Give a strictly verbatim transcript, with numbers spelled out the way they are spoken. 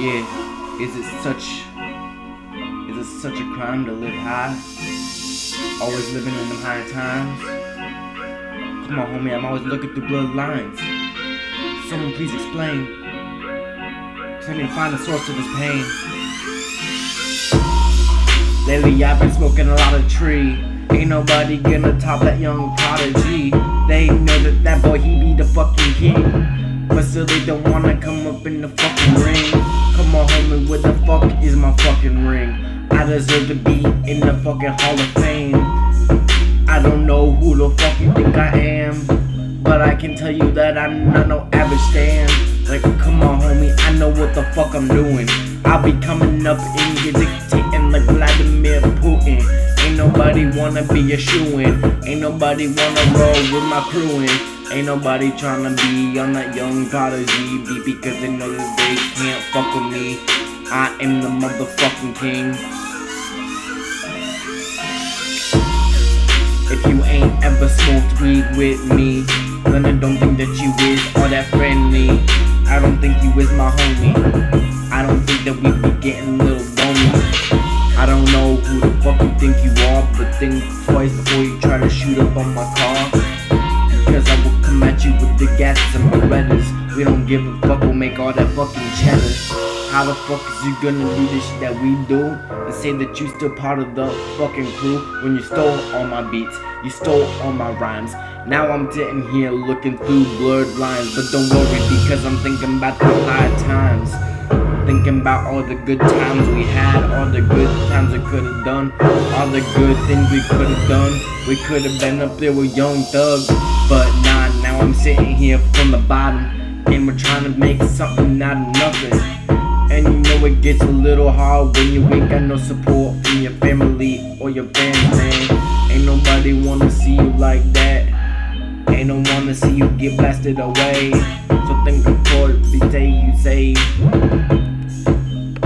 Yeah, is it such is it such a crime to live high? Always living in them high times. Come on, homie, I'm always looking through bloodlines. Someone please explain. Tell me to find the source of this pain. Lately I've been smoking a lot of tree. Ain't nobody gonna top that Young Prodigy. They know that that boy, he be the fucking king, but still they don't wanna come up in the fucking ring. Come on, homie, what the fuck is my fucking ring? I deserve to be in the fucking Hall of Fame. I don't know who the fuck you think I am, but I can tell you that I'm not no average stand. Like, come on, homie, I know what the fuck I'm doing. I'll be coming up and you're dictating like Vladimir Putin. Ain't nobody wanna be a shoo-in. Ain't nobody wanna roll with my crewin'. Ain't nobody tryna be on that Young Prodigy beat, because they know that they can't fuck with me. I am the motherfucking king. If you ain't ever smoked weed with me, then I don't think that you is all that friendly. I don't think you is my homie. I don't think that we be getting a little lonely. I don't know who the fuck you think you are, but think twice before you try to shoot up on my car, because I will come at you with the gases and Berettas. We don't give a fuck, we'll make all that fucking cheddar. How the fuck is you gonna do this shit that we do and say that you still part of the fucking crew, when you stole all my beats, you stole all my rhymes? Now I'm sitting here looking through blurred lines, but don't worry, because I'm thinking about the high times. Thinking about all the good times we had, all the good times we could've done, all the good things we could've done. We could've been up there with Young Thugs, but nah, now I'm sitting here from the bottom, and we're trying to make something out of nothing. And you know it gets a little hard when you ain't got no support from your family or your fans, man. Ain't nobody wanna see you like that. Ain't no wanna see you get blasted away. So think before they say you saved.